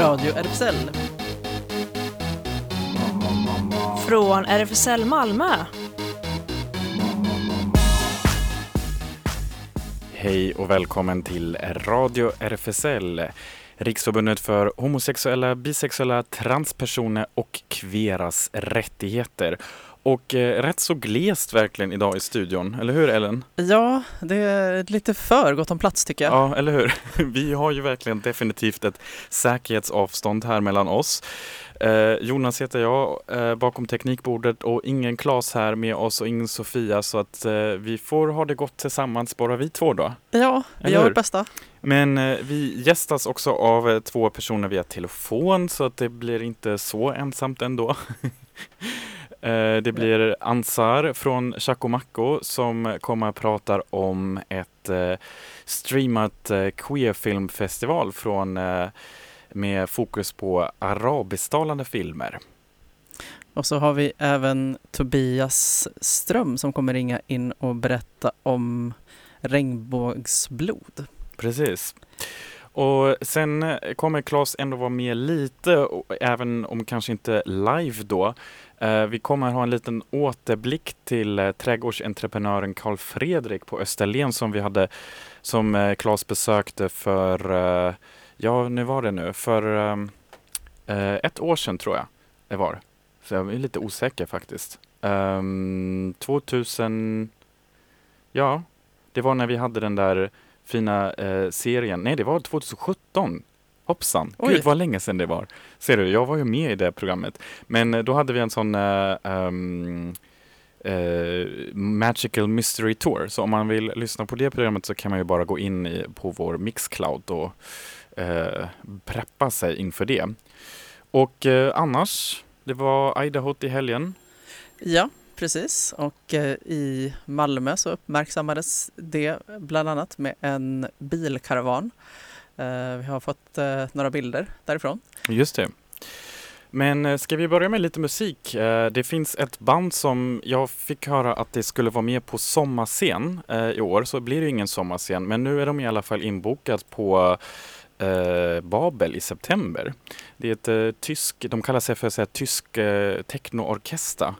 Radio RFSL. Från RFSL Malmö. Hej och välkommen till Radio RFSL. Riksförbundet för homosexuella, bisexuella, transpersoner och kveras rättigheter. Och rätt så glest verkligen idag i studion, eller hur Ellen? Ja, det är lite för gott om plats tycker jag. Ja, eller hur? Vi har ju verkligen definitivt ett säkerhetsavstånd här mellan oss. Jonas heter jag, bakom teknikbordet, och ingen Claes här med oss och ingen Sofia, så att vi får ha det gott tillsammans, bara vi två då. Ja, vi gör det bästa. Men vi gästas också av två personer via telefon, så att det blir inte så ensamt ändå. Det blir Ansar från Chacomacko som kommer att prata om ett streamat queerfilmfestival med fokus på arabisktalande filmer. Och så har vi även Tobias Ström som kommer ringa in och berätta om regnbågsblod. Precis. Och sen kommer Claes ändå vara med lite, även om kanske inte live då. Vi kommer ha en liten återblick till trädgårdsentreprenören Carl Fredrik på Österlen som Claes besökte för, för ett år sedan tror jag det var. Så jag är lite osäker faktiskt. 2000, ja, det var när vi hade den där fina serien. Nej, det var 2017. Hoppsan. Oj. Gud, vad länge sedan det var. Ser du, jag var ju med i det programmet. Men då hade vi en sån Magical Mystery Tour. Så om man vill lyssna på det programmet så kan man ju bara gå in på vår Mixcloud och preppa sig inför det. Och annars, det var Aida Hot i helgen. Ja. Precis, och i Malmö så uppmärksammades det bland annat med en bilkaravan. Vi har fått några bilder därifrån. Just det. Men ska vi börja med lite musik? Det finns ett band som jag fick höra att det skulle vara med på sommarscen i år. Så blir det ingen sommarscen, men nu är de i alla fall inbokat på Babel i september. Det är ett tysk, de kallar sig för att säga tysk technoorkester.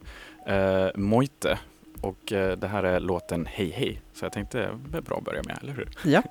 Moite, och det här är låten Hej Hej, så jag tänkte det är bra att börja med, eller hur? Ja.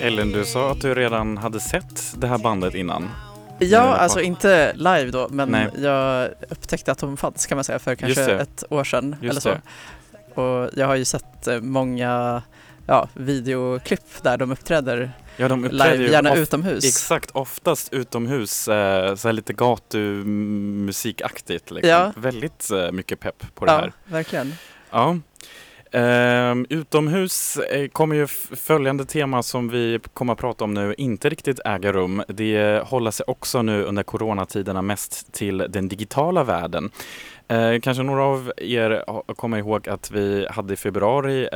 Ellen, du sa att du redan hade sett det här bandet innan. Ja, alltså inte live då, men nej. Jag upptäckte att de fanns, kan man säga, för kanske ett år sedan. Just eller så. Och jag har ju sett många videoklipp där de uppträder. Ja, de uppträder live, gärna utomhus. Exakt, oftast utomhus, så här lite gatumusikaktigt. Liksom. Ja. Väldigt mycket pepp på det här. Ja, verkligen. Ja. Utomhus kommer ju följande tema som vi kommer att prata om nu inte riktigt äga rum. Det håller sig också nu under coronatiderna mest till den digitala världen. Kanske några av er kommer ihåg att vi hade i februari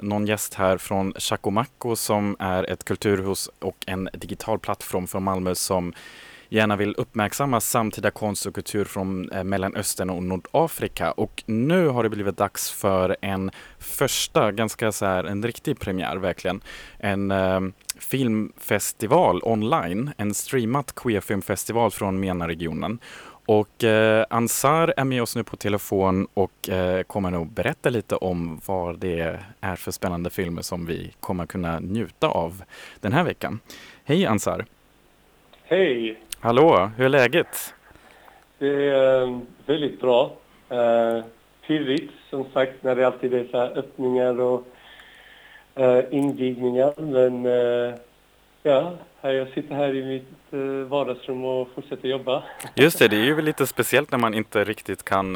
någon gäst här från Chacomacko som är ett kulturhus och en digital plattform från Malmö som gärna vill uppmärksamma samtida konst och kultur från Mellanöstern och Nordafrika. Och nu har det blivit dags för en första, ganska så här, en riktig premiär verkligen. En filmfestival online, en streamat queerfilmfestival från Mena-regionen. Och Ansar är med oss nu på telefon och kommer nog berätta lite om vad det är för spännande filmer som vi kommer kunna njuta av den här veckan. Hej Ansar! Hej! Hallå, hur är läget? Det är väldigt bra. Tidigt, som sagt, när det alltid är så här öppningar och invigningar. Men Ja, jag sitter här i mitt vardagsrum och fortsätter jobba. Just det, det är ju lite speciellt när man inte riktigt kan,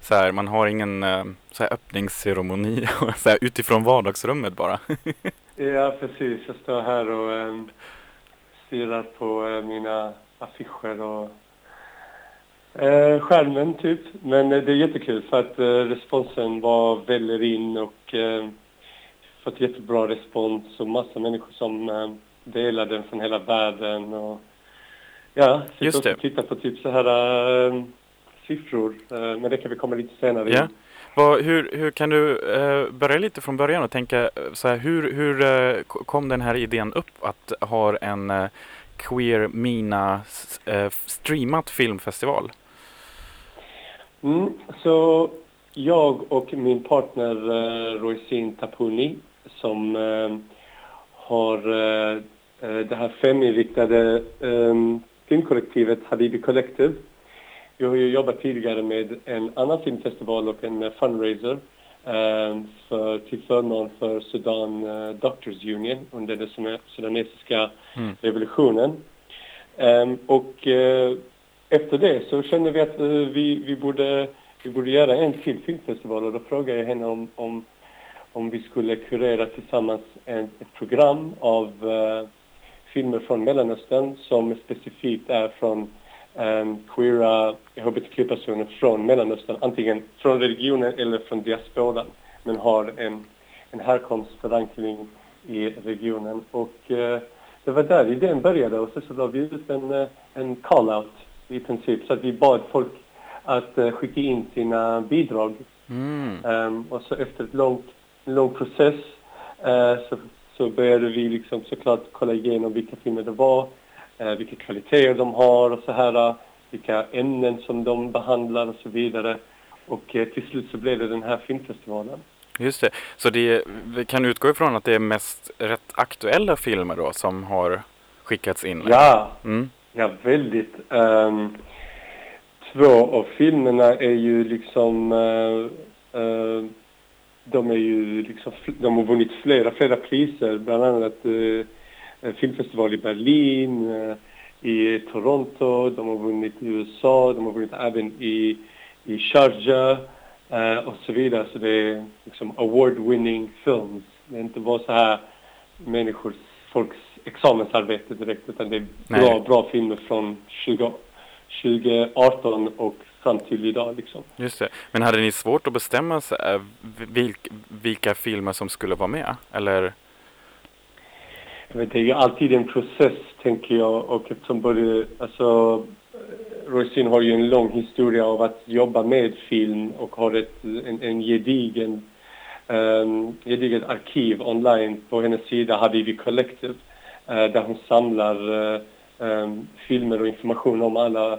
så här, man har ingen så här, öppningsceremoni så här, utifrån vardagsrummet bara. Ja, precis. Jag står här och stirrar på mina affischer och skärmen typ. Men det är jättekul för att responsen var väldigt och fått jättebra respons och massa människor som delar den från hela världen. Och, ja, sitter och tittar på typ så här siffror. Men det kan vi komma lite senare in. Hur kan du börja lite från början och tänka så här, hur kom den här idén upp att ha en queer Mina streamat filmfestival? Så jag och min partner Roisin Tapuni som har det här feminriktade filmkollektivet Habibi Collective. Jag har ju jobbat tidigare med en annan filmfestival och en fundraiser till förmån för Sudan Doctors Union under den sudanesiska revolutionen. Efter det så kände vi att vi borde göra en till filmfestival, och då frågade jag henne om vi skulle kurera tillsammans ett program av filmer från Mellanöstern som specifikt är från queera hbtq-personer från Mellanöstern, antingen från regionen eller från diasporan, men har en härkomstförankring i regionen. Och det var där idén började, och så la vi ut en call-out i princip, så att vi bad folk att skicka in sina bidrag. Och så efter ett lång process så började vi liksom såklart kolla igenom vilka filmer det var, vilka kvaliteter de har och så här, vilka ämnen som de behandlar och så vidare. Och till slut så blev det den här filmfestivalen. Just det. Så vi kan utgå ifrån att det är mest rätt aktuella filmer då som har skickats in? Ja, ja väldigt. Två av filmerna är ju liksom... de har vunnit flera priser, bland annat... filmfestival i Berlin, i Toronto, de har vunnit i USA, de har vunnit även i Sharjah och så vidare. Så det är liksom award-winning films. Det är inte bara så här folks examensarbete direkt, utan det är bra filmer från 2018 och fram till idag liksom. Just det. Men hade ni svårt att bestämma sig vilka filmer som skulle vara med? Eller... Det är ju alltid en process, tänker jag, och eftersom Roisin har ju en lång historia av att jobba med film och har en gedigen arkiv online på hennes sida, Habibi Collective, där hon samlar filmer och information om alla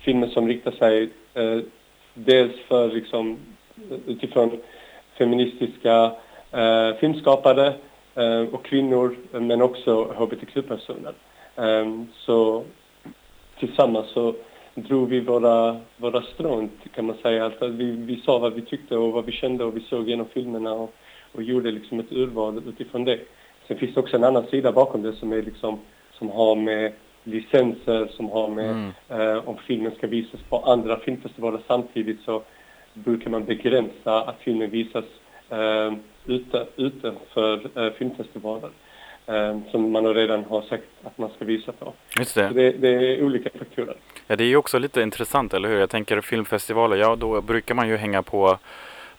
filmer som riktar sig dels för liksom utifrån feministiska filmskapare och kvinnor, men också hbtq-personer. Så tillsammans så drog vi våra strån, kan man säga. Alltså, vi sa vad vi tyckte och vad vi kände, och vi såg genom filmerna och gjorde liksom ett urval utifrån det. Sen finns det också en annan sida bakom det som är liksom, som har med licenser, som har med om filmen ska visas på andra filmfestivaler samtidigt, så brukar man begränsa att filmen visas utanför filmfestivalen som man redan har sagt att man ska visa på. Just det. Så det är olika faktorer. Ja, det är ju också lite intressant, eller hur? Jag tänker filmfestivaler, ja då brukar man ju hänga på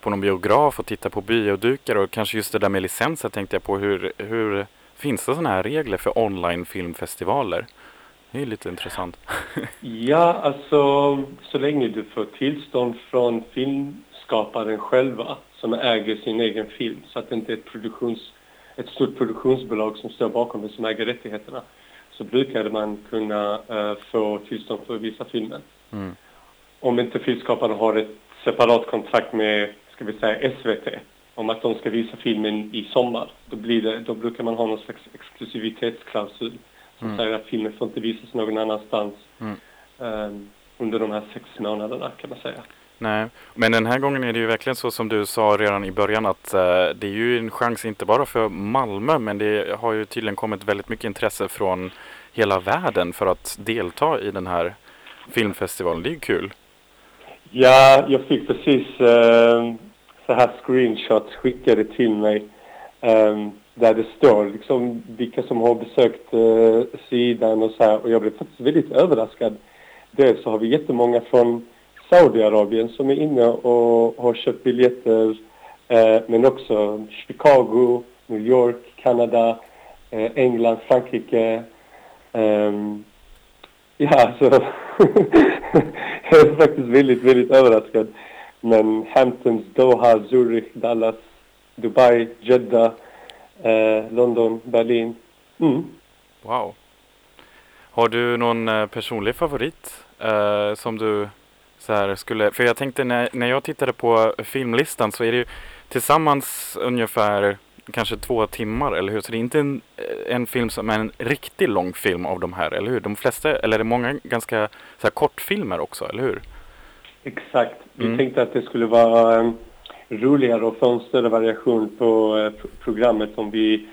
någon biograf och titta på biodukar, och kanske just det där med licenser tänkte jag på, hur finns det sådana här regler för online filmfestivaler? Det är lite intressant. Ja, alltså så länge du får tillstånd från filmskaparen själva, som äger sin egen film, så att det inte är ett stort produktionsbolag som står bakom det, som äger rättigheterna, så brukade man kunna få tillstånd för att visa filmen. Om inte filmskaparen har ett separat kontrakt med, ska vi säga, SVT om att de ska visa filmen i sommar, då brukar man ha någon slags exklusivitetsklausul som säger att filmen får inte visas någon annanstans under de här 6 månaderna, kan man säga. Nej, men den här gången är det ju verkligen så som du sa redan i början att det är ju en chans inte bara för Malmö, men det har ju tydligen kommit väldigt mycket intresse från hela världen för att delta i den här filmfestivalen. Det är ju kul. Ja, jag fick precis så här screenshots skickade till mig där det står liksom vilka som har besökt sidan och så här, och jag blev faktiskt väldigt överraskad. Dels så har vi jättemånga från Saudiarabien som är inne och har köpt biljetter, men också Chicago, New York, Kanada, England, Frankrike. Ja, så jag är faktiskt väldigt, väldigt överraskad. Men Hamptons, Doha, Zurich, Dallas, Dubai, Jeddah, London, Berlin. Mm. Wow. Har du någon personlig favorit som du så här skulle... För jag tänkte när jag tittade på filmlistan så är det ju tillsammans ungefär kanske 2 timmar, eller hur? Så det är inte en film som är en riktigt lång film av de här, eller hur? De flesta, eller är det många ganska så här kortfilmer också, eller hur? Exakt. Vi tänkte att det skulle vara roligare och få en större variation på programmet om vi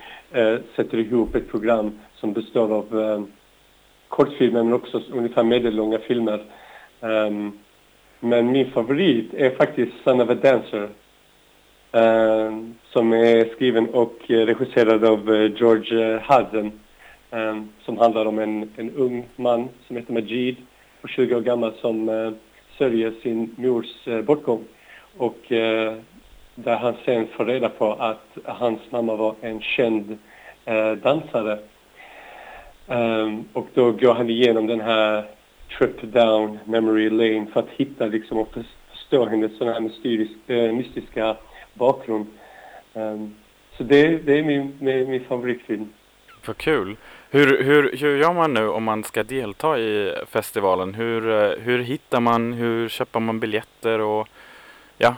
sätter ihop ett program som består av kortfilmer men också ungefär medellånga filmer. Men min favorit är faktiskt Son of a Dancer, som är skriven och regisserad av George Hazen, som handlar om en ung man som heter Majid och 20 år gammal som sörjer sin mors bortgång, och där han sen får reda på att hans mamma var en känd dansare, och då går han igenom den här trip down memory lane för att hitta liksom och förstå hennes sådana här mystiska bakgrund. Så det är min favoritfilm. Vad kul. Hur gör man nu om man ska delta i festivalen? Hur hittar man, hur köper man biljetter och ja?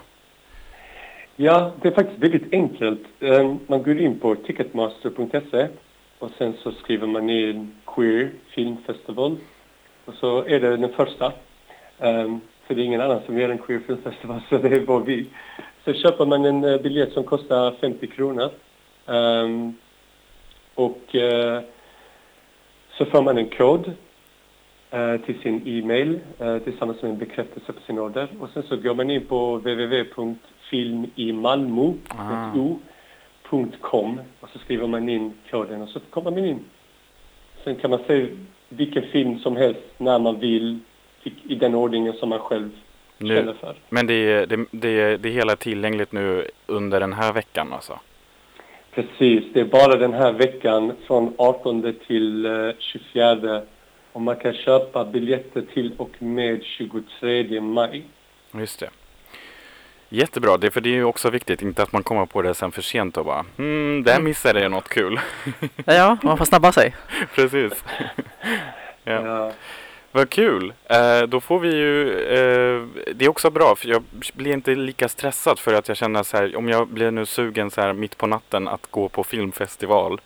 Ja, det är faktiskt väldigt enkelt. Man går in på ticketmaster.se och sen så skriver man in Queer Filmfestival och så är det den första. För det är ingen annan som gör en Queer Filmfestival, så det är bara vi. Så köper man en biljett som kostar 50 kronor. Så får man en kod till sin e-mail tillsammans med en bekräftelse på sin order. Och sen så går man in på www.filmimalmo.com och så skriver man in koden och så kommer man in. Sen kan man se vilken film som helst när man vill i den ordningen som man själv känner för. Men det är hela tillgängligt nu under den här veckan alltså? Precis, det är bara den här veckan från 18 till 24, och man kan köpa biljetter till och med 23 maj. Just det. Jättebra, för det är ju också viktigt, inte att man kommer på det sen för sent och bara där missade jag något kul. Ja, man får snabba sig. Precis. Ja. Vad kul. Då får vi ju... det är också bra, för jag blir inte lika stressad för att jag känner så här... Om jag blir nu sugen så här mitt på natten att gå på filmfestival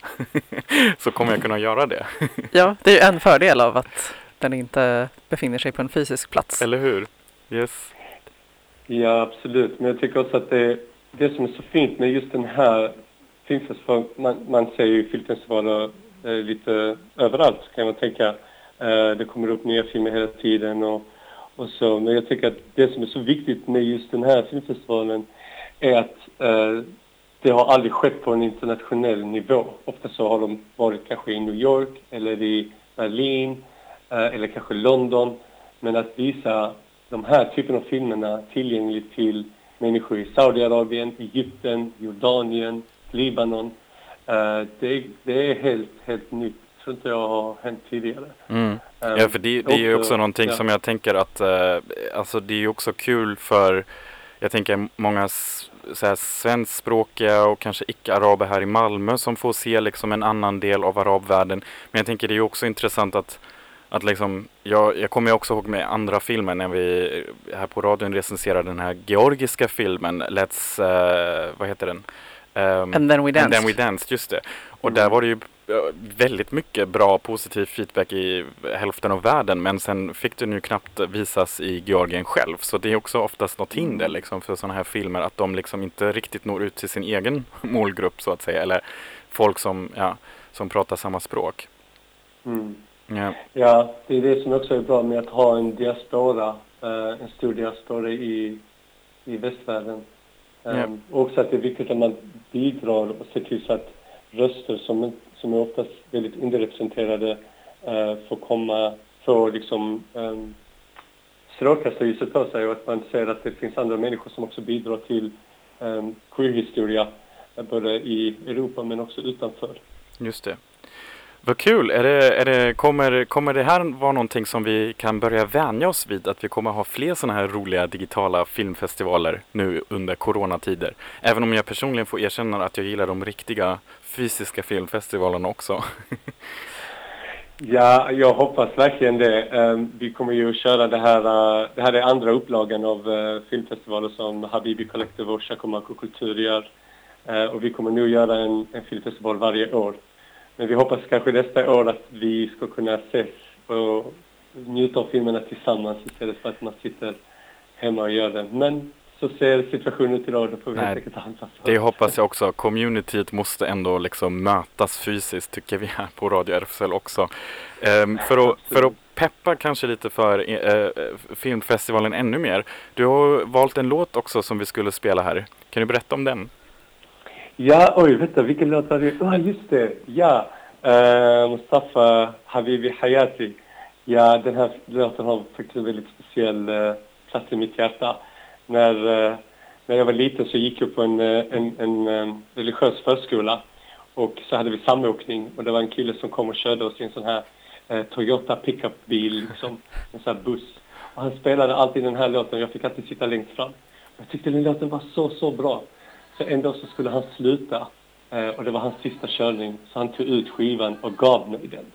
så kommer jag kunna göra det. Ja, det är ju en fördel av att den inte befinner sig på en fysisk plats. Eller hur? Yes. Ja, absolut. Men jag tycker också att det som är så fint med just den här filmfestivalen... Man ser ju filmfestivaler lite överallt, kan man tänka... Det kommer upp nya filmer hela tiden och så. Men jag tycker att det som är så viktigt med just den här filmfestivalen är att det har aldrig skett på en internationell nivå. Ofta så har de varit kanske i New York eller i Berlin eller kanske London. Men att visa de här typen av filmerna tillgängligt till människor i Saudiarabien, Egypten, Jordanien, Libanon. Det är helt nytt. Tror inte jag har hänt tidigare. Ja, för det är ju också någonting som jag tänker att alltså det är ju också kul för jag tänker många så här svenskspråkiga och kanske icke-araber här i Malmö som får se liksom en annan del av arabvärlden. Men jag tänker det är ju också intressant att liksom jag kommer också ihåg med andra filmer när vi här på radion recenserade den här georgiska filmen Let's vad heter den? And Then We Danced, just det. Och där var det ju väldigt mycket bra positiv feedback i hälften av världen, men sen fick det nu knappt visas i Georgien själv, så det är också oftast något hinder liksom, för sådana här filmer, att de liksom inte riktigt når ut till sin egen målgrupp så att säga, eller folk som pratar samma språk. Ja, det är det som också är bra med att ha en diaspora, en stor diaspora i västvärlden. Också att det är viktigt att man bidrar och ser till så att röster som är oftast väldigt underrepresenterade får komma, får liksom strålkastarljuset på sig, och att man ser att det finns andra människor som också bidrar till queer-historia, både i Europa men också utanför. Just det. Vad kul! Kommer det här vara någonting som vi kan börja vänja oss vid? Att vi kommer ha fler sådana här roliga digitala filmfestivaler nu under coronatider? Även om jag personligen får erkänna att jag gillar de riktiga fysiska filmfestivalerna också. Ja, jag hoppas verkligen det. Vi kommer ju att köra det här är andra upplagan av filmfestivaler som Habibi Collective och Chacomacko kultur gör. Och vi kommer nu göra en filmfestival varje år. Men vi hoppas kanske nästa år att vi ska kunna ses och njuta av filmerna tillsammans istället för att man sitter hemma och gör det. Men så ser situationen ut idag, då får vi säkert handla. Det hoppas jag också. Communityt måste ändå liksom mötas fysiskt, tycker vi här på Radio RFSL också. För att peppa kanske lite för filmfestivalen ännu mer. Du har valt en låt också som vi skulle spela här. Kan du berätta om den? Ja, oj, vänta, vilken låt var det? Ja, just det, ja. Mustafa Habibi Hayati. Ja, den här låten har faktiskt en väldigt speciell plats i mitt hjärta. När jag var liten så gick jag på en religiös förskola. Och så hade vi samåkning. Och det var en kille som kom och körde oss i en sån här Toyota pickupbil, liksom. En sån här buss. Och han spelade alltid den här låten. Jag fick alltid sitta längst fram. Jag tyckte den låten var så bra. Så en dag så skulle han sluta, och det var hans sista körning, så han tog ut skivan och gav mig den.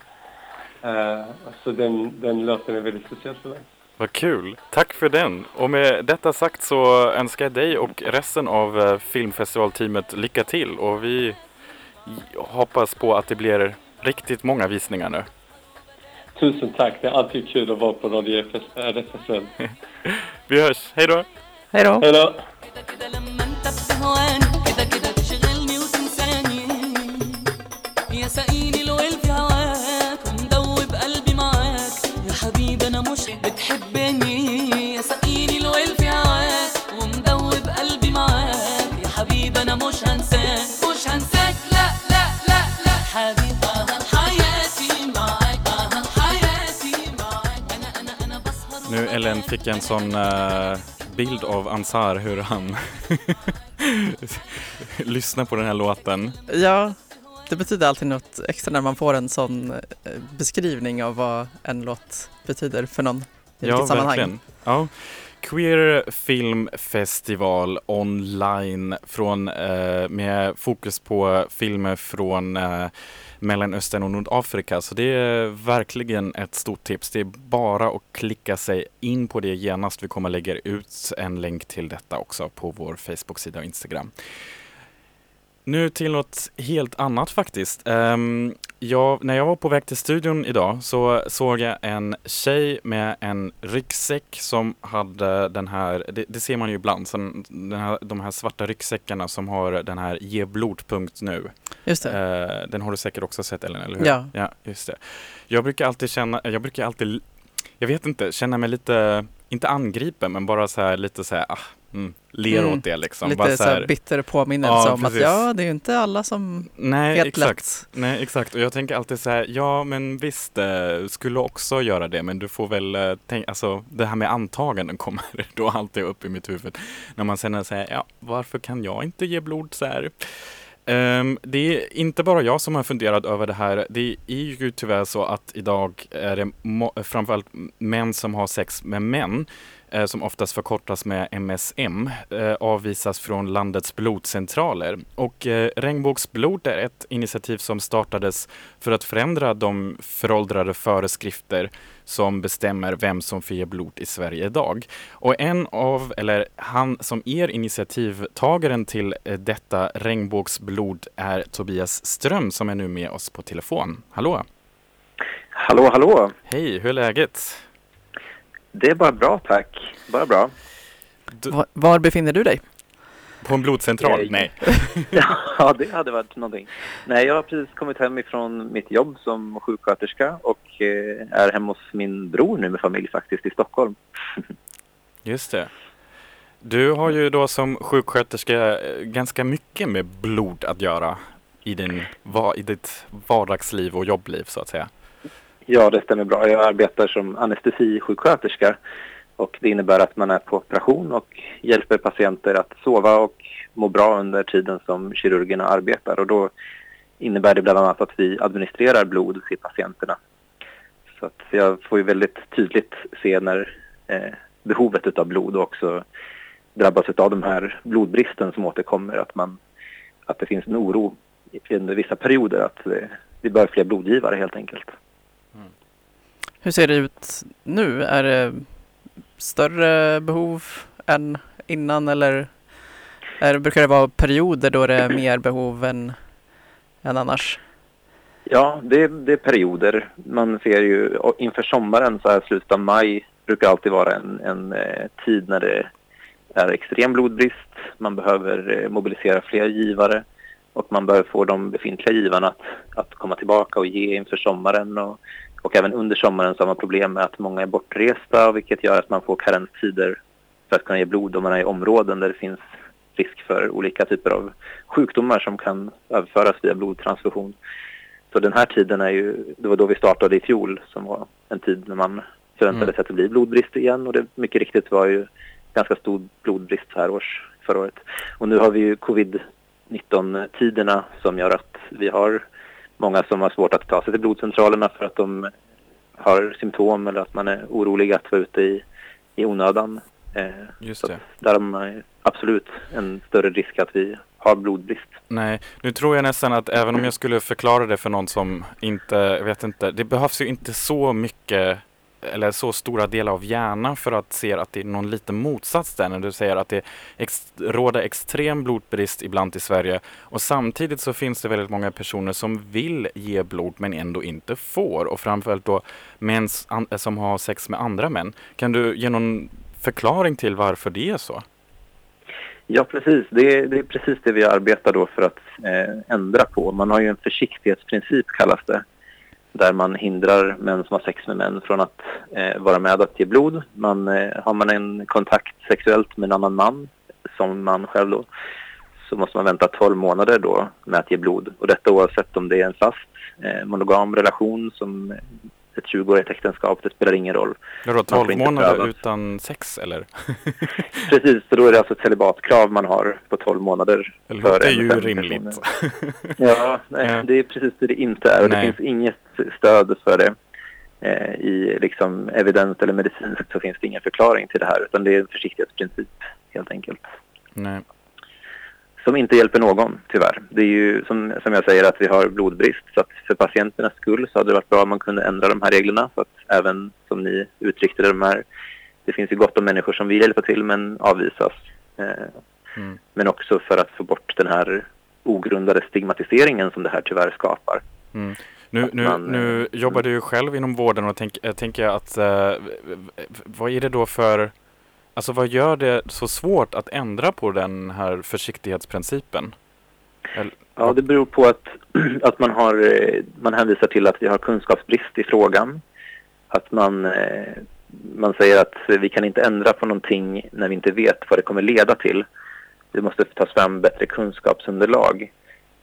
Så den låten är väldigt speciell för mig. Vad kul! Tack för den! Och med detta sagt så önskar jag dig och resten av filmfestivalteamet lycka till, och vi hoppas på att det blir riktigt många visningar nu. Tusen tack! Det är alltid kul att vara på Radio RFSL. Vi hörs! Hej då! Hej då! Hej då! كده كده تشغلني وتنساني يا ساقيني الويل في هواك ومدوب قلبي معاك يا حبيبي انا مش بتحبني يا ساقيني الويل في هواك ومدوب قلبي معاك يا حبيبي انا مش هنساك لا لا لا لا حبيبي حياتي معاك انا بسهر Nu Ellen fick en sån bild av Ansar, hur han lyssna på den här låten. Ja, det betyder alltid något extra när man får en sån beskrivning av vad en låt betyder för någon i vilket sammanhang. Verkligen. Ja. Queer filmfestival online med fokus på filmer från Mellanöstern och Nordafrika. Så det är verkligen ett stort tips. Det är bara att klicka sig in på det genast. Vi kommer lägga ut en länk till detta också på vår Facebook-sida och Instagram. Nu till något helt annat faktiskt. När jag var på väg till studion idag så såg jag en tjej med en ryggsäck som hade den här, det ser man ju ibland, de här svarta ryggsäckarna som har den här Ge Blod.nu. Just det. Den har du säkert också sett, Ellen, eller hur? Ja, just det. Jag brukar alltid känna mig lite, inte angripen, men bara så här lite så här, ler åt det liksom. Lite bara så här bitter påminnelse om precis. Att det är ju inte alla som helt exakt. Nej, exakt. Och jag tänker alltid så här, men visst, skulle också göra det, men du får väl tänka, alltså det här med antaganden kommer då alltid upp i mitt huvud. När man sen säger, varför kan jag inte ge blod så här? Det är inte bara jag som har funderat över det här. Det är ju tyvärr så att idag är det framförallt män som har sex med män som oftast förkortas med MSM, avvisas från landets blodcentraler. Och Regnbågsblod är ett initiativ som startades för att förändra de föråldrade föreskrifter som bestämmer vem som får ge blod i Sverige idag. Och han som är initiativtagaren till detta Regnbågsblod är Tobias Ström, som är nu med oss på telefon. Hallå! Hallå, hallå! Hej, hur är läget? Det är bara bra, tack. Bara bra. Var befinner du dig? På en blodcentral? Nej. Ja, det hade varit någonting. Nej, jag har precis kommit hem ifrån mitt jobb som sjuksköterska och är hemma hos min bror nu med familj faktiskt i Stockholm. Just det. Du har ju då som sjuksköterska ganska mycket med blod att göra i ditt vardagsliv och jobbliv så att säga. Ja, det stämmer bra. Jag arbetar som anestesisjuksköterska och det innebär att man är på operation och hjälper patienter att sova och må bra under tiden som kirurgerna arbetar. Och då innebär det bland annat att vi administrerar blod till patienterna. Så att jag får ju väldigt tydligt se när behovet av blod också drabbas av de här blodbristen som återkommer. Att det finns en oro under vissa perioder att vi behöver fler blodgivare helt enkelt. Mm. Hur ser det ut nu? Är det större behov än innan eller brukar det vara perioder då det är mer behov än annars? Ja, det är perioder. Man ser ju inför sommaren så här slutet av maj brukar alltid vara en tid när det är extrem blodbrist. Man behöver mobilisera fler givare. Och man bör få de befintliga givarna att komma tillbaka och ge inför sommaren. Och även under sommaren så har man problem med att många är bortresta. Vilket gör att man får karenstider för att kunna ge blod om man är i områden där det finns risk för olika typer av sjukdomar som kan överföras via blodtransfusion. Så den här tiden det var då vi startade i fjol som var en tid när man förväntade sig att det blir blodbrist igen. Och det mycket riktigt var ju ganska stor blodbrist förra året. Och nu har vi ju covid-19-tiderna som gör att vi har många som har svårt att ta sig till blodcentralerna för att de har symptom eller att man är orolig att vara ute i onödan. Just det. Där har man absolut en större risk att vi har blodbrist. Nej, nu tror jag nästan att även om jag skulle förklara det för någon som inte vet inte, det behövs ju inte så mycket eller så stora delar av hjärnan för att se att det är någon liten motsats där när du säger att det råder extrem blodbrist ibland i Sverige och samtidigt så finns det väldigt många personer som vill ge blod men ändå inte får och framförallt då män som har sex med andra män. Kan du ge någon förklaring till varför det är så? Ja, precis. Det är precis det vi arbetar då för att ändra på. Man har ju en försiktighetsprincip kallas det. Där man hindrar män som har sex med män från att vara med att ge blod. Har man en kontakt sexuellt med en annan man, som man själv då, så måste man vänta 12 månader då med att ge blod. Och detta oavsett om det är en fast monogam relation som ett 20-årigt äktenskap, det spelar ingen roll. Det är då 12 månader utan sex, eller? Precis, så då är det alltså ett celibatkrav man har på 12 månader. Eller för det är ju rimligt. Ja, nej, det är precis det inte är. Och det finns inget stöd för det. I liksom evidens eller medicinskt så finns det ingen förklaring till det här. Utan det är en försiktighetsprincip, helt enkelt. Nej. Som inte hjälper någon, tyvärr. Det är ju som jag säger att vi har blodbrist. Så att för patienternas skull så hade det varit bra om man kunde ändra de här reglerna. Så att även som ni uttryckte det finns ju gott om människor som vill hjälpa till men avvisas. Men också för att få bort den här ogrundade stigmatiseringen som det här tyvärr skapar. Mm. Nu jobbar du ju själv inom vården och tänker jag att vad är det då för... Alltså vad gör det så svårt att ändra på den här försiktighetsprincipen? Ja, det beror på att man hänvisar till att vi har kunskapsbrist i frågan. Att man säger att vi kan inte ändra på någonting när vi inte vet vad det kommer leda till. Det måste tas fram bättre kunskapsunderlag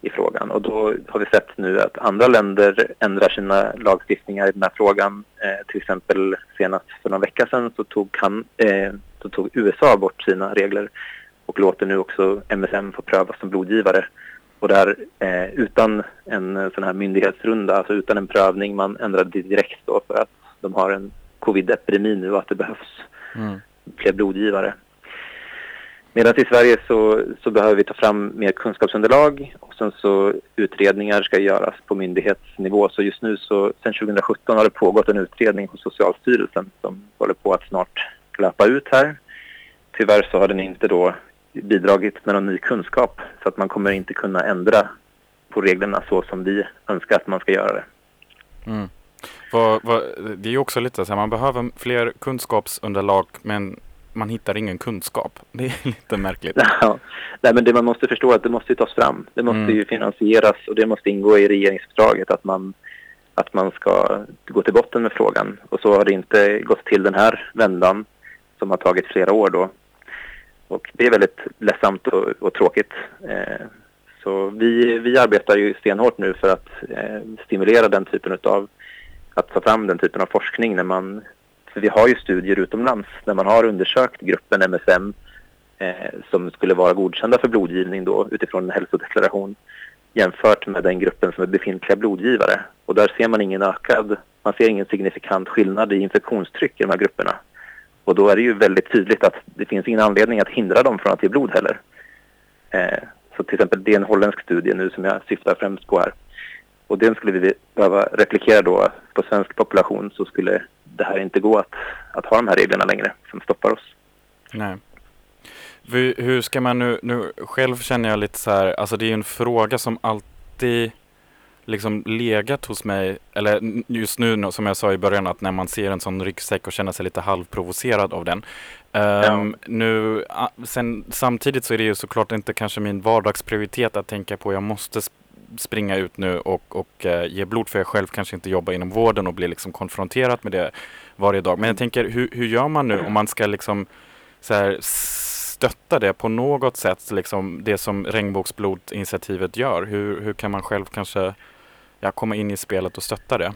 i frågan. Och då har vi sett nu att andra länder ändrar sina lagstiftningar i den här frågan. Till exempel senast för någon vecka sedan så tog USA bort sina regler och låter nu också MSM få prövas som blodgivare. Och där utan en sån här myndighetsrunda, alltså utan en prövning, man ändrade direkt då för att de har en covid-epidemi nu och att det behövs blev blodgivare. Medan i Sverige så behöver vi ta fram mer kunskapsunderlag och sen så utredningar ska göras på myndighetsnivå. Så just nu så sedan 2017 har det pågått en utredning hos Socialstyrelsen som håller på att snart löpa ut här. Tyvärr så har den inte då bidragit med någon ny kunskap så att man kommer inte kunna ändra på reglerna så som vi önskar att man ska göra det. Mm. Det är ju också lite så här, man behöver fler kunskapsunderlag men man hittar ingen kunskap. Det är lite märkligt. Ja. Nej, men det man måste förstå att det måste tas fram. Det måste ju finansieras och det måste ingå i regeringsuppdraget att man ska gå till botten med frågan. Och så har det inte gått till den här vändan som har tagit flera år då. Och det är väldigt ledsamt och tråkigt. Så vi arbetar ju stenhårt nu för att stimulera den typen av, att ta fram den typen av forskning när man, för vi har ju studier utomlands när man har undersökt gruppen MSM som skulle vara godkända för blodgivning då utifrån en hälsodeklaration jämfört med den gruppen som är befintliga blodgivare. Och där ser man ingen signifikant skillnad i infektionstryck i de här grupperna. Och då är det ju väldigt tydligt att det finns ingen anledning att hindra dem från att ge blod heller. Så till exempel det är en holländsk studie nu som jag syftar främst på här. Och den skulle vi behöva replikera då på svensk population, så skulle det här inte gå att ha de här reglerna längre som stoppar oss. Nej. Hur ska man nu själv känner jag lite så här, alltså det är ju en fråga som alltid liksom legat hos mig, eller just nu som jag sa i början att när man ser en sån ryggsäck och känner sig lite halvprovocerad av den. Nu, sen, samtidigt så är det ju såklart inte kanske min vardagsprioritet att tänka på, jag måste springa ut nu och ge blod, för jag själv kanske inte jobbar inom vården och blir liksom konfronterad med det varje dag. Men jag tänker, hur gör man nu om man ska liksom så här stötta det på något sätt, liksom det som regnbågsblodinitiativet gör? Hur kan man själv kanske komma in i spelet och stötta det?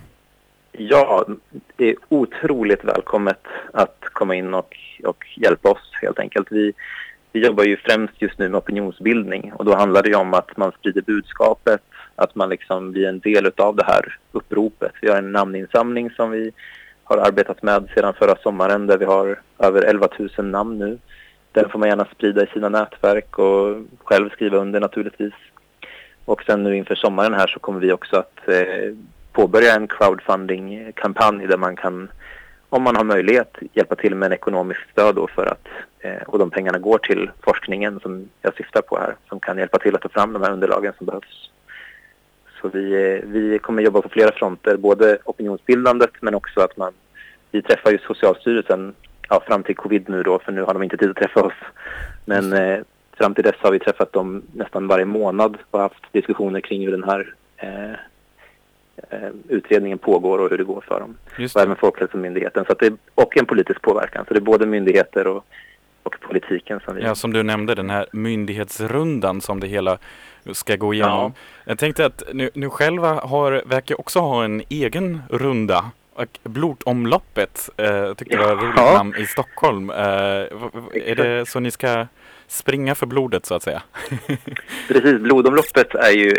Ja, det är otroligt välkommet att komma in och hjälpa oss helt enkelt. Vi jobbar ju främst just nu med opinionsbildning, och då handlar det ju om att man sprider budskapet, att man liksom blir en del av det här uppropet. Vi har en namninsamling som vi har arbetat med sedan förra sommaren där vi har över 11 000 namn nu. Den får man gärna sprida i sina nätverk och själv skriva under naturligtvis. Och sen nu inför sommaren här så kommer vi också att påbörja en crowdfunding-kampanj där man kan, om man har möjlighet, hjälpa till med en ekonomisk stöd då för att, och de pengarna går till forskningen som jag syftar på här, som kan hjälpa till att ta fram de här underlagen som behövs. Så vi kommer jobba på flera fronter, både opinionsbildandet men också att vi träffar ju Socialstyrelsen fram till covid nu då, för nu har de inte tid att träffa oss. Men fram till dess har vi träffat dem nästan varje månad och haft diskussioner kring hur den här utredningen pågår och hur det går för dem. Och även Folkhälsomyndigheten. Så att det, och en politisk påverkan. Så det är både myndigheter och politiken som vi... Ja, som du nämnde, den här myndighetsrundan som det hela ska gå igenom. Ja. Jag tänkte att nu själva verkar också ha en egen runda. Blodomloppet tycker jag var roligt namn i Stockholm. Är det så ni ska springa för blodet så att säga? Precis, blodomloppet är ju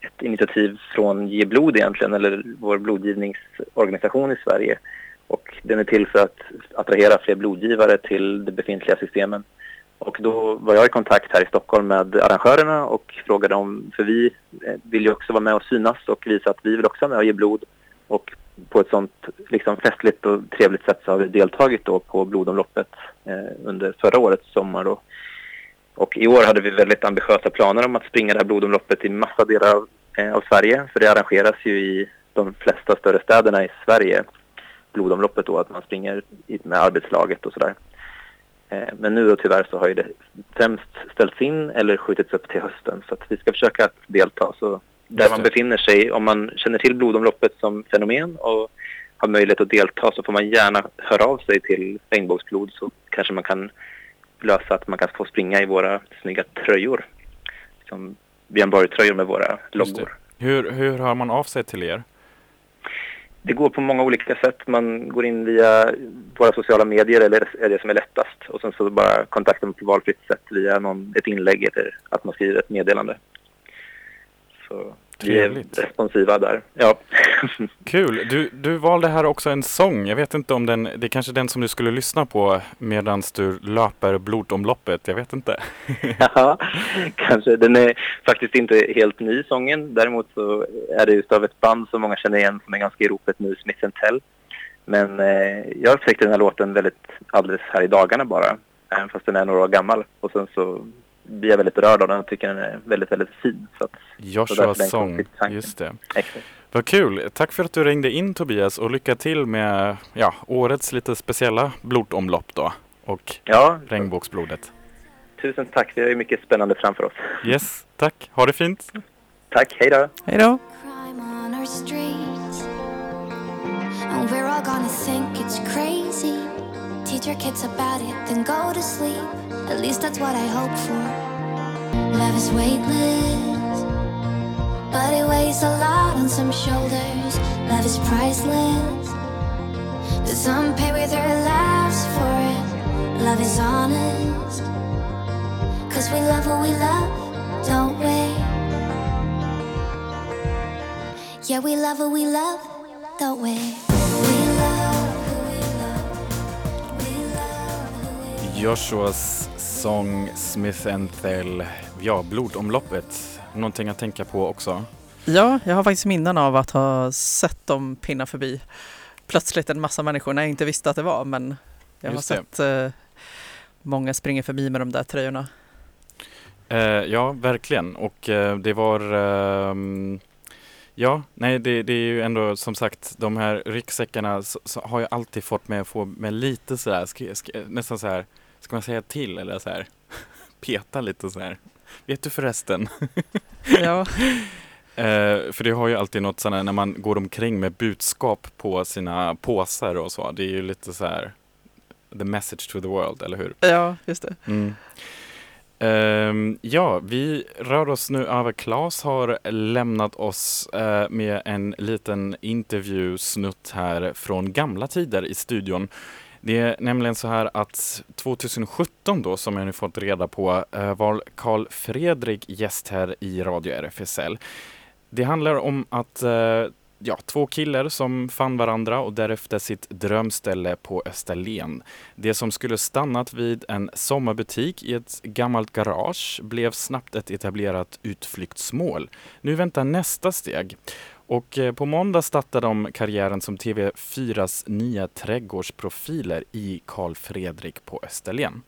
ett initiativ från Ge Blod egentligen, eller vår blodgivningsorganisation i Sverige. Och den är till för att attrahera fler blodgivare till det befintliga systemen. Och då var jag i kontakt här i Stockholm med arrangörerna och frågade om, för vi vill ju också vara med och synas och visa att vi vill också vara med och ge blod. Och på ett sånt liksom festligt och trevligt sätt så har vi deltagit då på blodomloppet under förra årets sommar då. Och i år hade vi väldigt ambitiösa planer om att springa det här blodomloppet i massa delar av Sverige. För det arrangeras ju i de flesta större städerna i Sverige, blodomloppet då, att man springer med arbetslaget och sådär. Men nu då tyvärr så har ju det främst ställts in eller skjutits upp till hösten, så att vi ska försöka att delta så... Där man befinner sig, om man känner till blodomloppet som fenomen och har möjlighet att delta, så får man gärna höra av sig till Regnbågsblod, så kanske man kan lösa att man kan få springa i våra snygga tröjor. Som Björnborg-tröjor med våra loggor. Hur hör man av sig till er? Det går på många olika sätt. Man går in via våra sociala medier, eller är det som är lättast. Och sen så bara kontakten på valfritt sätt via ett inlägg eller att man skriver ett meddelande. Så vi är responsiva där. Ja. Kul. Du valde här också en sång. Jag vet inte om det är kanske den som du skulle lyssna på medan du löper blodomloppet. Jag vet inte. Ja, kanske. Den är faktiskt inte helt ny, sången. Däremot så är det just av ett band som många känner igen som är ganska i ropet nu, Smitsentell. Men jag upptäckte den här låten alldeles här i dagarna bara. Även fast den är några år gammal. Och sen så blir jag väldigt rörd av den och tycker den är väldigt, väldigt fin. Joshuas sång, just det. Exakt. Vad kul. Tack för att du ringde in, Tobias. Och lycka till med årets lite speciella blodomlopp då. Och regnbågsblodet. Tusen tack. Det är mycket spännande framför oss. Yes, tack. Ha det fint. Tack. Hej då. Hej då. And we're all gonna think it's crazy. Teach your kids about it, then go to sleep. At least that's what I hope for. Love is weightless, but it weighs a lot on some shoulders. Love is priceless, but some pay with their lives for it. Love is honest, 'cause we love what we love, don't we? Yeah, we love what we love, don't we? Joshuas sång Smitsentell, blodomloppet. Någonting att tänka på också. Ja, jag har faktiskt minnen av att ha sett dem pinna förbi plötsligt en massa människor när jag inte visste att det var, men jag har sett många springer förbi med de där tröjorna. Ja, verkligen. Och det var... det är ju ändå som sagt, de här ryggsäckarna så har jag alltid fått med att få med lite sådär, nästan såhär, ska man säga till eller såhär, peta lite såhär. Vet du förresten? Ja. För det har ju alltid något sådär när man går omkring med budskap på sina påsar och så, det är ju lite så här: the message to the world, eller hur? Ja, just det. Mm. Vi rör oss nu över. Claes har lämnat oss med en liten intervjusnutt här från gamla tider i studion. Det är nämligen så här att 2017 då, som jag nu fått reda på, var Carl Fredrik gäst här i Radio RFSL. Det handlar om att två killar som fann varandra och därefter sitt drömställe på Österlen. Det som skulle stannat vid en sommarbutik i ett gammalt garage blev snabbt ett etablerat utflyktsmål. Nu väntar nästa steg. Och på måndag startade de karriären som TV4s nya trädgårdsprofiler i Carl Fredrik på Österlen.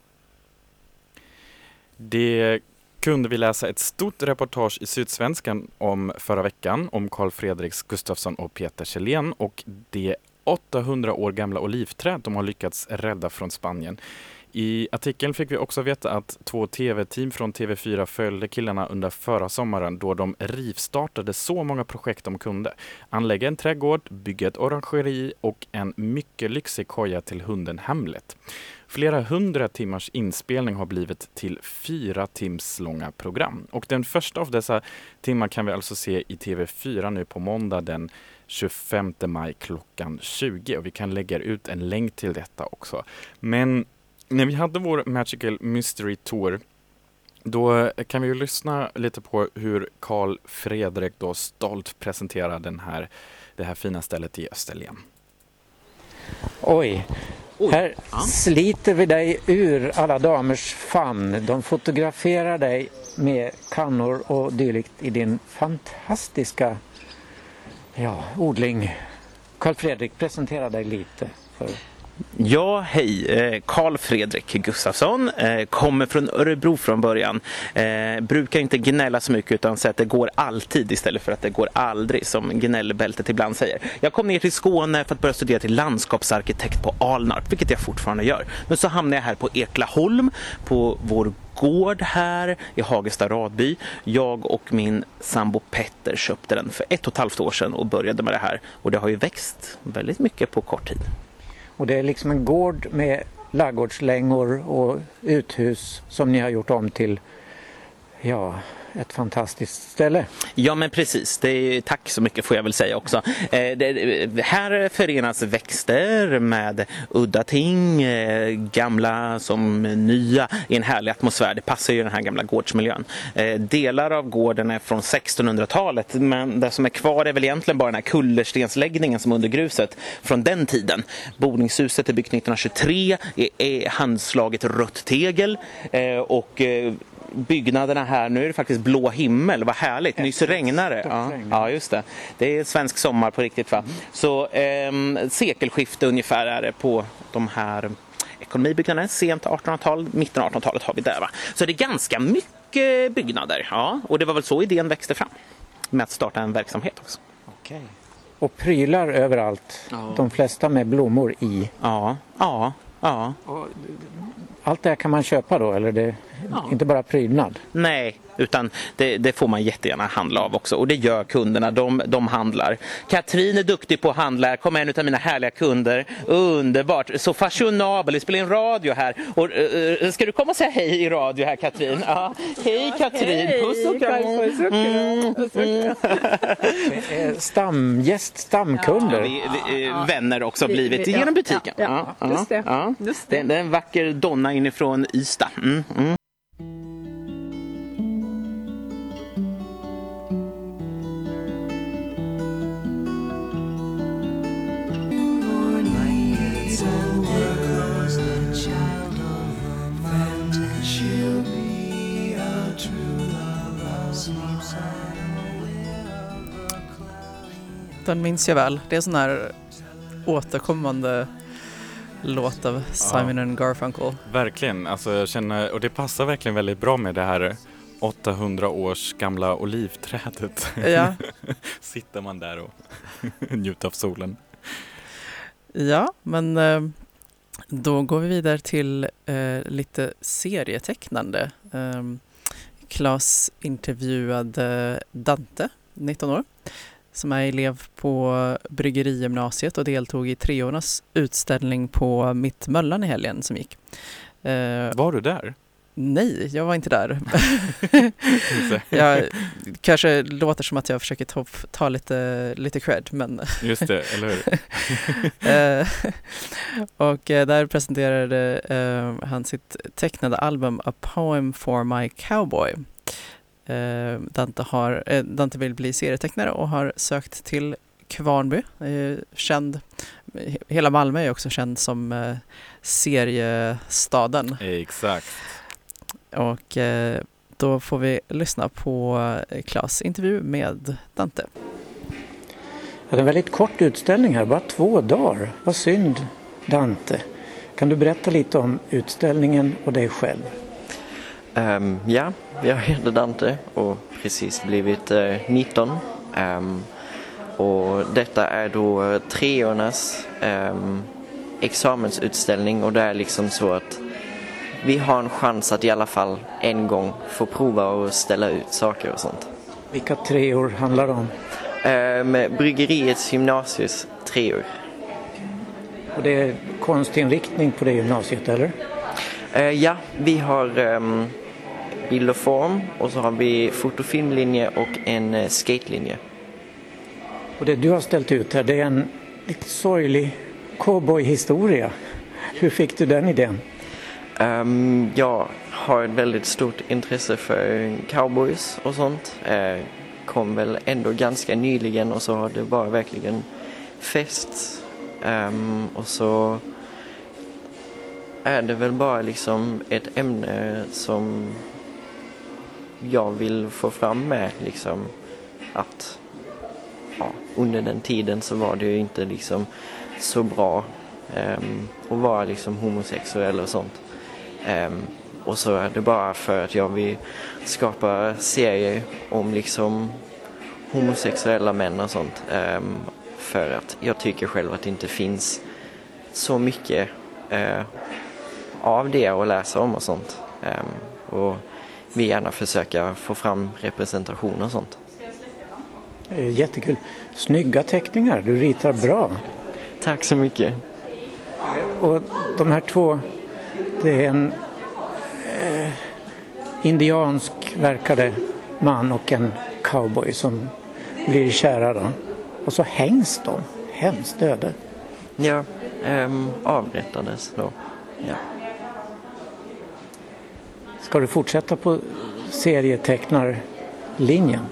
Det kunde vi läsa ett stort reportage i Sydsvenskan om förra veckan om Carl Fredriks Gustafsson och Peter Kjellén och det 800 år gamla olivträd de har lyckats rädda från Spanien. I artikeln fick vi också veta att två tv-team från TV4 följde killarna under förra sommaren då de rivstartade så många projekt de kunde. Anlägga en trädgård, bygga ett orangeri och en mycket lyxig koja till hunden Hamlet. Flera 100 timmars inspelning har blivit till 4 timmars långa program. Och den första av dessa timmar kan vi alltså se i TV4 nu på måndag den 25 maj klockan 20. Och vi kan lägga ut en länk till detta också. Men när vi hade vår Magical Mystery Tour, då kan vi ju lyssna lite på hur Carl Fredrik då stolt presenterar det här fina stället i Österlen. Oj! Här sliter vi dig ur alla damers famn. De fotograferar dig med kannor och dylikt i din fantastiska odling. Carl Fredrik, presentera dig lite för... Ja, hej. Carl Fredrik Gustafsson kommer från Örebro från början. Brukar inte gnälla så mycket utan säga att det går alltid istället för att det går aldrig, som gnällbältet ibland säger. Jag kom ner till Skåne för att börja studera till landskapsarkitekt på Alnarp, vilket jag fortfarande gör. Men så hamnade jag här på Eklaholm, på vår gård här i Hagesta Radby. Jag och min sambo Petter köpte den för 1,5 år sedan och började med det här. Och det har ju växt väldigt mycket på kort tid. Och det är liksom en gård med laggårdslängor och uthus som ni har gjort om till ja, ett fantastiskt ställe. Ja, men precis. Det är, tack så mycket får jag väl säga också. Här förenas växter med udda ting, gamla som nya, i en härlig atmosfär. Det passar ju den här gamla gårdsmiljön. Delar av gården är från 1600-talet, men det som är kvar är väl egentligen bara den här kullerstensläggningen som under gruset från den tiden. Boningshuset är byggt 1923, är handslaget rött tegel och byggnaderna här, nu är det faktiskt blå himmel, vad härligt, nyss regnade det. Ja, ja, just det. Det är svensk sommar på riktigt, va? Mm. Så sekelskifte ungefär är det på de här ekonomibyggnaderna, sent 1800-tal, mitten av 1800-talet har vi där, va? Så det är ganska mycket byggnader, ja, och det var väl så idén växte fram med att starta en verksamhet också. Okej. Och prylar överallt, ja. De flesta med blommor i. Ja, ja, ja. Och allt det här kan man köpa då, eller det är inte bara prydnad? Nej, utan det får man jättegärna handla av också. Och det gör kunderna, de handlar. Katrin är duktig på att handla, kom en av mina härliga kunder. Underbart, så fashionabel, vi spelar in radio här. Och, ska du komma och säga hej i radio här, Katrin? Ja. Hej Katrin, puss och kram. Stamgäst, stamkunder. Vänner också blivit genom butiken. Ja, just det. Ja. Just det. Det är en vacker donna inifrån Ystad. Mm, mm. Den minns jag väl. Det är sån här återkommande låt av Simon and Garfunkel. Verkligen. Alltså jag känner, och det passar verkligen väldigt bra med det här 800 års gamla olivträdet. Ja. Sitter man där och njuter av solen. Ja, men då går vi vidare till lite serietecknande. Claes intervjuade Dante, 19 år. Som är elev på Bryggerigymnasiet och deltog i treornas utställning på Mittmöllan i helgen som gick. Var du där? Nej, jag var inte där. Jag kanske låter som att jag försöker ta lite cred, men just det, eller hur? Och där presenterade han sitt tecknade album A Poem for My Cowboy. Dante vill bli serietecknare och har sökt till Kvarnby. Känd, hela Malmö är också känd som seriestaden. Exakt. Och då får vi lyssna på Claes intervju med Dante. Det är en väldigt kort utställning här, bara 2 dagar. Vad synd, Dante. Kan du berätta lite om utställningen och dig själv? Ja, jag heter Dante och precis blivit 19. Och detta är då treornas examensutställning, och det är liksom så att vi har en chans att i alla fall en gång få prova och ställa ut saker och sånt. Vilka treor handlar det om? Bryggeriets gymnasiets treor. Och det är konstinriktning på det gymnasiet, eller? Ja, vi har bild och form, och så har vi fotofilmlinje och en skatelinje. Och det du har ställt ut här, det är en lite sorglig cowboyhistoria. Hur fick du den idén? Jag har ett väldigt stort intresse för cowboys och sånt. Kom väl ändå ganska nyligen, och så har det bara verkligen fest. Och så är det väl bara liksom ett ämne som jag vill få fram med, liksom att under den tiden så var det ju inte liksom så bra att vara liksom homosexuell och sånt. Och så är det bara för att jag vill skapa serier om liksom homosexuella män och sånt. För att jag tycker själv att det inte finns så mycket av det och läsa om och sånt. Och vi gärna försöka få fram representation och sånt. Jättekul. Snygga teckningar. Du ritar bra. Tack så mycket. Och de här två, det är en indiansk verkade man och en cowboy som blir kära då. Och så hängs de, hemskt döda. Ja, avrättades då. Ja. Ska du fortsätta på serietecknarlinjen?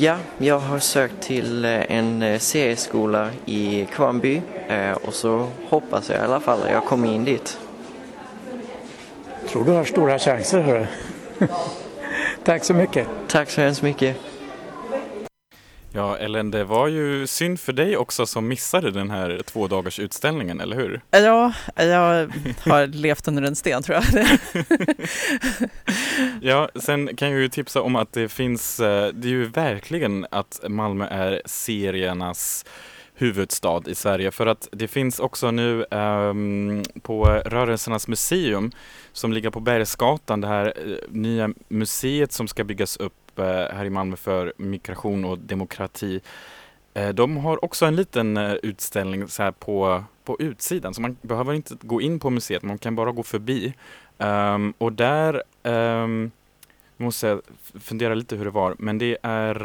Ja, jag har sökt till en serieskola i Kvarnby och så hoppas jag i alla fall att jag kommer in dit. Tror du har stora chanser, hörru. Tack så mycket. Tack så hemskt mycket. Ja, Ellen, det var ju synd för dig också som missade den här 2 dagars utställningen, eller hur? Ja, jag har levt under en sten, tror jag. Ja, sen kan jag ju tipsa om att det finns, det är ju verkligen att Malmö är seriernas huvudstad i Sverige. För att det finns också nu på Rörelsernas museum som ligger på Bergsgatan, det här nya museet som ska byggas upp här i Malmö för migration och demokrati. De har också en liten utställning så här på utsidan, så man behöver inte gå in på museet, man kan bara gå förbi. Och där måste jag fundera lite hur det var, men det är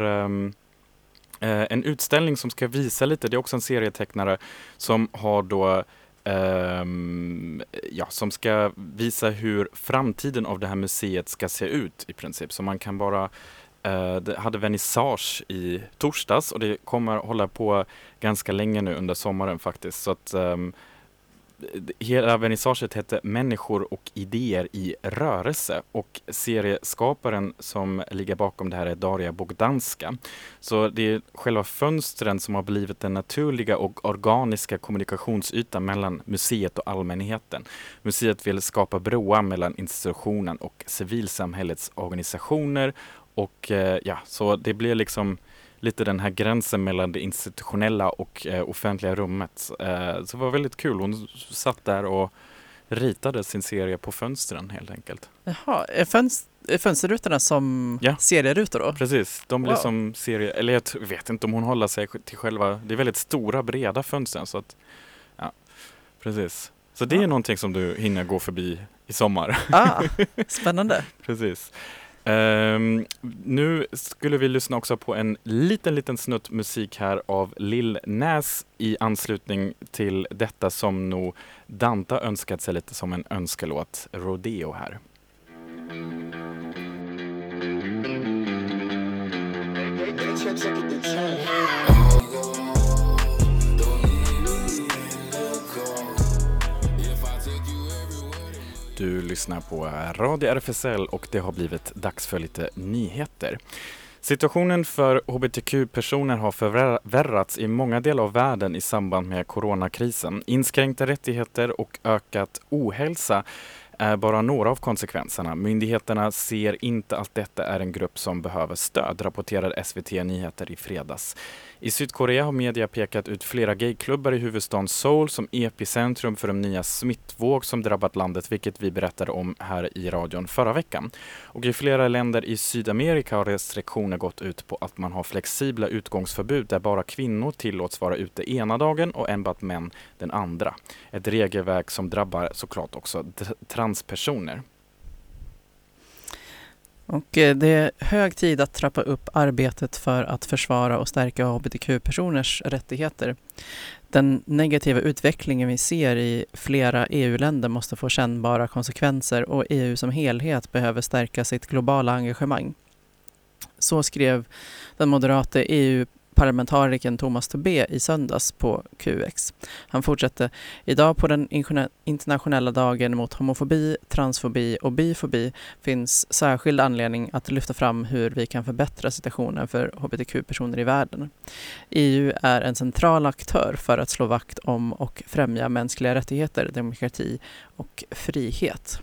en utställning som ska visa lite, det är också en serietecknare som har då ja, som ska visa hur framtiden av det här museet ska se ut i princip. Så man kan bara, det hade vernissage i torsdags och det kommer hålla på ganska länge nu under sommaren faktiskt. Så att hela vernissaget hette Människor och idéer i rörelse, och serieskaparen som ligger bakom det här är Daria Bogdanska. Så det är själva fönstren som har blivit den naturliga och organiska kommunikationsytan mellan museet och allmänheten. Museet vill skapa broar mellan institutionen och civilsamhällets organisationer, och ja, så det blir liksom lite den här gränsen mellan det institutionella och offentliga rummet. Så det var väldigt kul. Hon satt där och ritade sin serie på fönstren helt enkelt. Jaha, är fönsterrutorna som serierutor då? Precis, de blir som serie... Eller jag vet inte om hon håller sig till själva... Det är väldigt stora, breda fönstren. Så att, ja, precis. Så det är någonting som du hinner gå förbi i sommar. Ah, spännande. Precis. Nu skulle vi lyssna också på en liten snutt musik här av Lil Nas i anslutning till detta som nog Dante önskat sig lite som en önskelåt, Rodeo här. Du lyssnar på Radio RFSL och det har blivit dags för lite nyheter. Situationen för hbtq-personer har förvärrats i många delar av världen i samband med coronakrisen. Inskränkta rättigheter och ökat ohälsa är bara några av konsekvenserna. Myndigheterna ser inte att detta är en grupp som behöver stöd, rapporterar SVT Nyheter i fredags. I Sydkorea har media pekat ut flera gayklubbar i huvudstaden Seoul som epicentrum för den nya smittvåg som drabbat landet, vilket vi berättade om här i radion förra veckan. Och i flera länder i Sydamerika har restriktioner gått ut på att man har flexibla utgångsförbud där bara kvinnor tillåts vara ute ena dagen och enbart män den andra. Ett regelverk som drabbar såklart också transpersoner. Och det är hög tid att trappa upp arbetet för att försvara och stärka hbtq-personers rättigheter. Den negativa utvecklingen vi ser i flera EU-länder måste få kännbara konsekvenser, och EU som helhet behöver stärka sitt globala engagemang. Så skrev den moderata EU-parlamentarikern Tomas Tobé i söndags på QX. Han fortsatte: idag på den internationella dagen mot homofobi, transfobi och bifobi finns särskild anledning att lyfta fram hur vi kan förbättra situationen för hbtq-personer i världen. EU är en central aktör för att slå vakt om och främja mänskliga rättigheter, demokrati och frihet.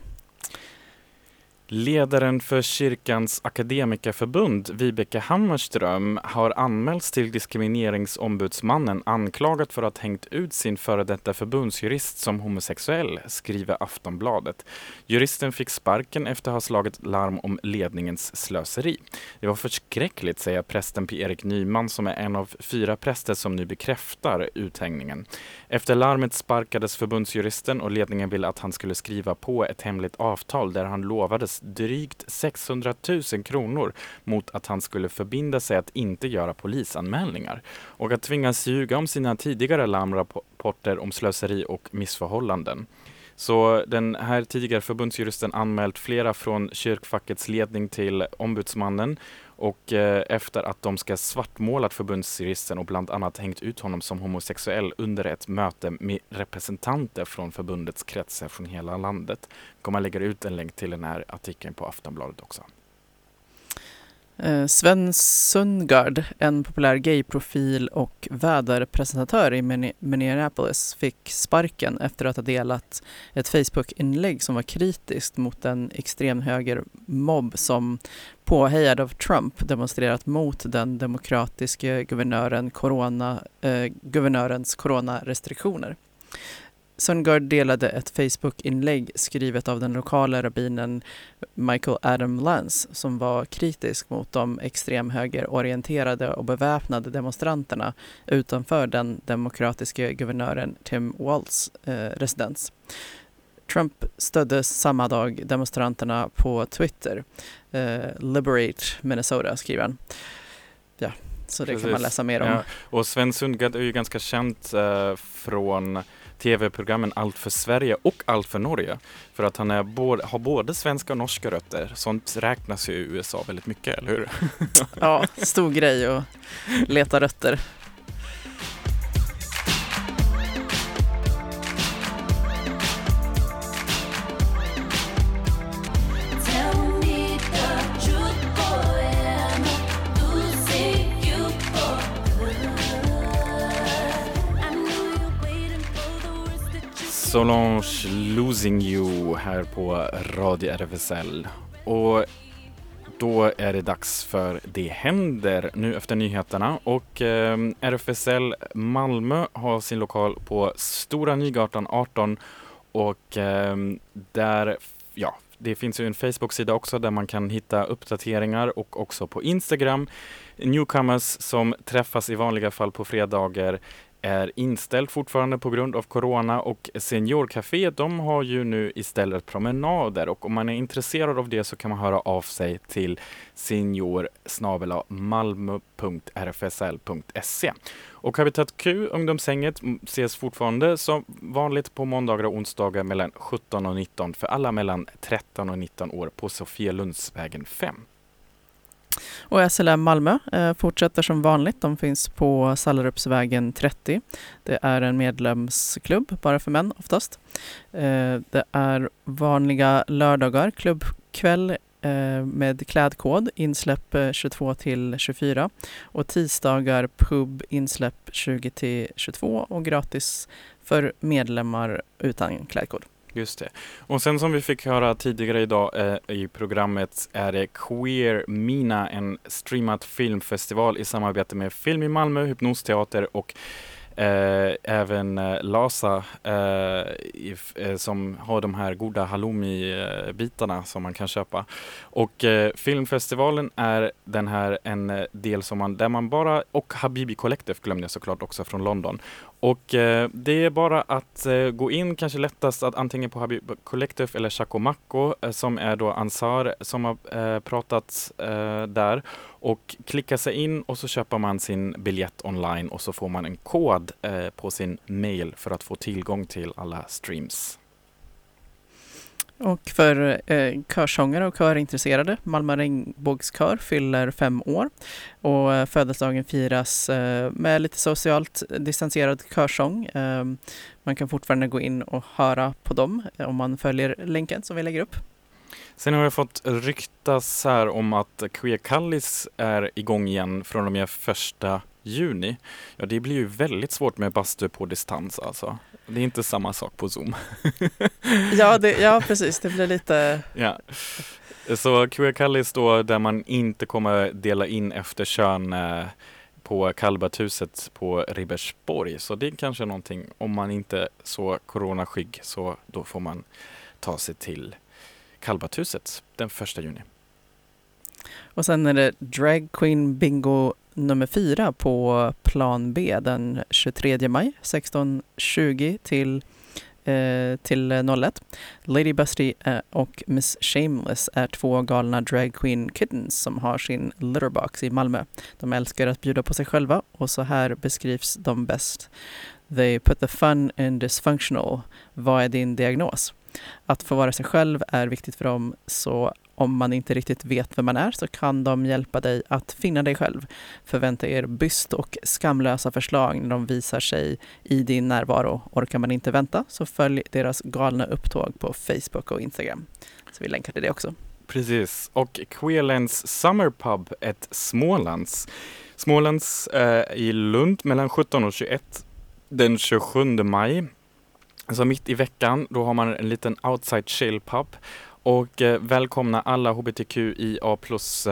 Ledaren för kyrkans akademikerförbund, Vibeke Hammarström, har anmälts till diskrimineringsombudsmannen anklagat för att hängt ut sin före detta förbundsjurist som homosexuell, skriver Aftonbladet. Juristen fick sparken efter att ha slagit larm om ledningens slöseri. Det var förskräckligt, säger prästen Erik Nyman, som är en av 4 präster som nu bekräftar uthängningen. Efter larmet sparkades förbundsjuristen och ledningen ville att han skulle skriva på ett hemligt avtal där han lovades drygt 600 000 kronor mot att han skulle förbinda sig att inte göra polisanmälningar och att tvingas ljuga om sina tidigare larmrapporter om slöseri och missförhållanden. Så den här tidigare förbundsjuristen anmält flera från kyrkfackets ledning till ombudsmannen och efter att de ska svartmålat förbundsjuristen och bland annat hängt ut honom som homosexuell under ett möte med representanter från förbundets kretsar från hela landet. Kommer lägga ut en länk till den här artikeln på Aftonbladet också. Sven Sundgaard, en populär gayprofil och väderpresentatör i Minneapolis, fick sparken efter att ha delat ett Facebook-inlägg som var kritiskt mot en extremhögermobb som påhejad av Trump demonstrerat mot den demokratiska guvernörens coronarestriktioner. Sundgaard delade ett Facebook-inlägg skrivet av den lokala rabbinen Michael Adam Lance som var kritisk mot de extremhögerorienterade och beväpnade demonstranterna utanför den demokratiska guvernören Tim Walz residens. Trump stödde samma dag demonstranterna på Twitter. Liberate Minnesota skriver han. Ja, så det kan man läsa mer om. Ja. Och Sven Sundgaard är ju ganska känt från tv-programmen Allt för Sverige och Allt för Norge. För att han har både svenska och norska rötter. Sånt räknas ju i USA väldigt mycket, eller hur? Ja, stor grej att leta rötter. Solange Losing You här på Radio RFSL. Och då är det dags för Det händer nu efter nyheterna. Och RFSL Malmö har sin lokal på Stora Nygatan 18. Och där, ja, det finns ju en Facebook-sida också där man kan hitta uppdateringar och också på Instagram. Newcomers som träffas i vanliga fall på fredagar är inställd fortfarande på grund av corona och Seniorcafé, de har ju nu istället promenader och om man är intresserad av det så kan man höra av sig till senior@malmo.rfsl.se. Och Habitat Q, ungdomshänget, ses fortfarande som vanligt på måndagar och onsdagar mellan 17 och 19 för alla mellan 13 och 19 år på Sofielundsvägen 5. Och SLM Malmö fortsätter som vanligt. De finns på Sallerupsvägen 30. Det är en medlemsklubb, bara för män oftast. Det är vanliga lördagar, klubbkväll med klädkod, insläpp 22-24. Och tisdagar, pub, insläpp 20-22 och gratis för medlemmar utan klädkod. Just det. Och sen som vi fick höra tidigare idag i programmet är det Queer Mina, en streamad filmfestival i samarbete med Film i Malmö, Hypnosteater och även Lasa som har de här goda halloumi-bitarna som man kan köpa. Och filmfestivalen är den här en del som man, där man bara, och Habibi Collective glömde jag såklart också från London. Och det är bara att gå in, kanske lättast att antingen på Habibi Collective eller Chacomacko som är då Ansar som har pratat där. Och klicka sig in och så köper man sin biljett online och så får man en kod på sin mail för att få tillgång till alla streams. Och för körsångare och körintresserade, Malmö Regnbågskör fyller 5 år och födelsedagen firas med lite socialt distanserad körsång. Man kan fortfarande gå in och höra på dem om man följer länken som vi lägger upp. Sen har jag fått ryktas här om att Queer Kallis är igång igen från och med 1 juni. Ja, det blir ju väldigt svårt med bastu på distans alltså. Det är inte samma sak på Zoom. Ja, precis. Det blir lite... Ja. Så Queer Kallis då, där man inte kommer dela in efter kön på Kalbathuset på Ribersborg. Så det är kanske någonting, om man inte är så coronaskygg så då får man ta sig till Kalbathuset den 1 juni. Och sen är det Drag Queen Bingo nummer 4 på Plan B den 23 maj 16:20 till till 01. Lady Busty och Miss Shameless är två galna drag queen kittens som har sin litterbox i Malmö. De älskar att bjuda på sig själva och så här beskrivs de bäst. They put the fun in dysfunctional. Vad är din diagnos? Att få vara sig själv är viktigt för dem, så om man inte riktigt vet vem man är så kan de hjälpa dig att finna dig själv. Förvänta er byst och skamlösa förslag när de visar sig i din närvaro. Orkar man inte vänta så följ deras galna upptåg på Facebook och Instagram. Så vi länkar till det också. Precis. Och Queerlands Summerpub, ett Smålands i Lund mellan 17 och 21 den 27 maj. Så mitt i veckan, då har man en liten outside chill pub. Och välkomna alla hbtqia plus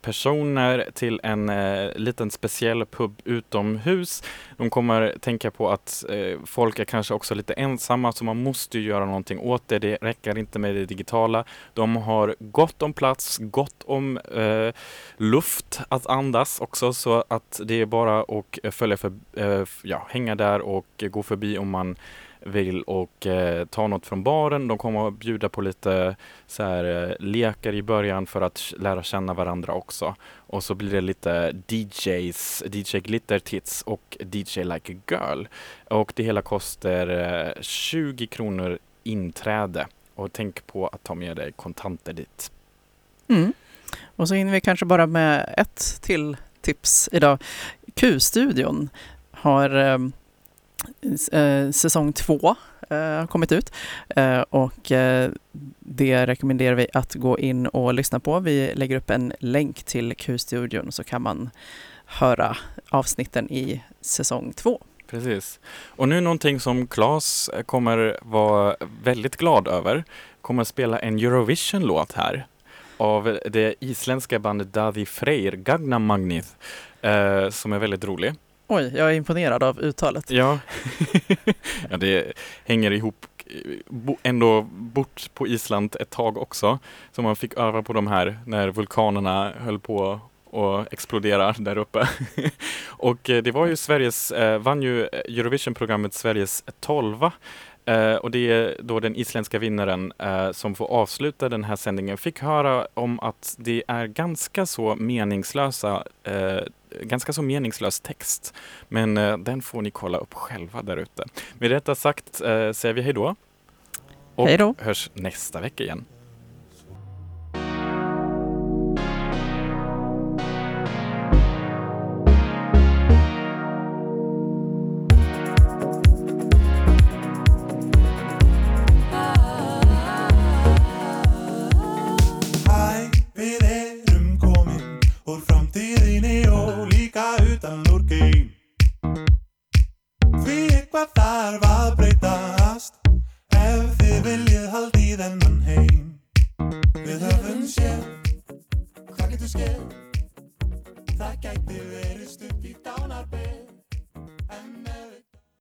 personer till en liten speciell pub utomhus. De kommer tänka på att folk är kanske också lite ensamma, så man måste göra någonting åt det. Det räcker inte med det digitala. De har gott om plats, gott om luft att andas också, så att det är bara att följa hänga där och gå förbi om man vill och ta något från baren. De kommer att bjuda på lite så här, lekar i början för att lära känna varandra också. Och så blir det lite DJs, DJ Glitter Tits och DJ Like a Girl. Och det hela kostar 20 kronor inträde. Och tänk på att ta med dig kontanter dit. Mm. Och så hinner vi kanske bara med ett till tips idag. Q-studion har säsong 2 har kommit ut och det rekommenderar vi att gå in och lyssna på. Vi lägger upp en länk till Q-studion så kan man höra avsnitten i säsong 2. Precis. Och nu någonting som Claes kommer vara väldigt glad över, kommer spela en Eurovision-låt här av det isländska bandet Daði Freyr, Gagna Magnith, som är väldigt rolig. Oj, jag är imponerad av uttalet. Ja, ja, det hänger ihop ändå bort på Island ett tag också. Så man fick öva på de här när vulkanerna höll på att explodera där uppe. Och det var ju vann ju Eurovision-programmet Sveriges 12:a. Och det är då den isländska vinnaren som får avsluta den här sändningen. Fick höra om att det är ganska så meningslös text. Men den får ni kolla upp själva där ute. Med detta sagt säger vi hej då. Och hej då. Hörs nästa vecka igen. Hvað getur skeið? Það gæti verið stutt í dánarbeg.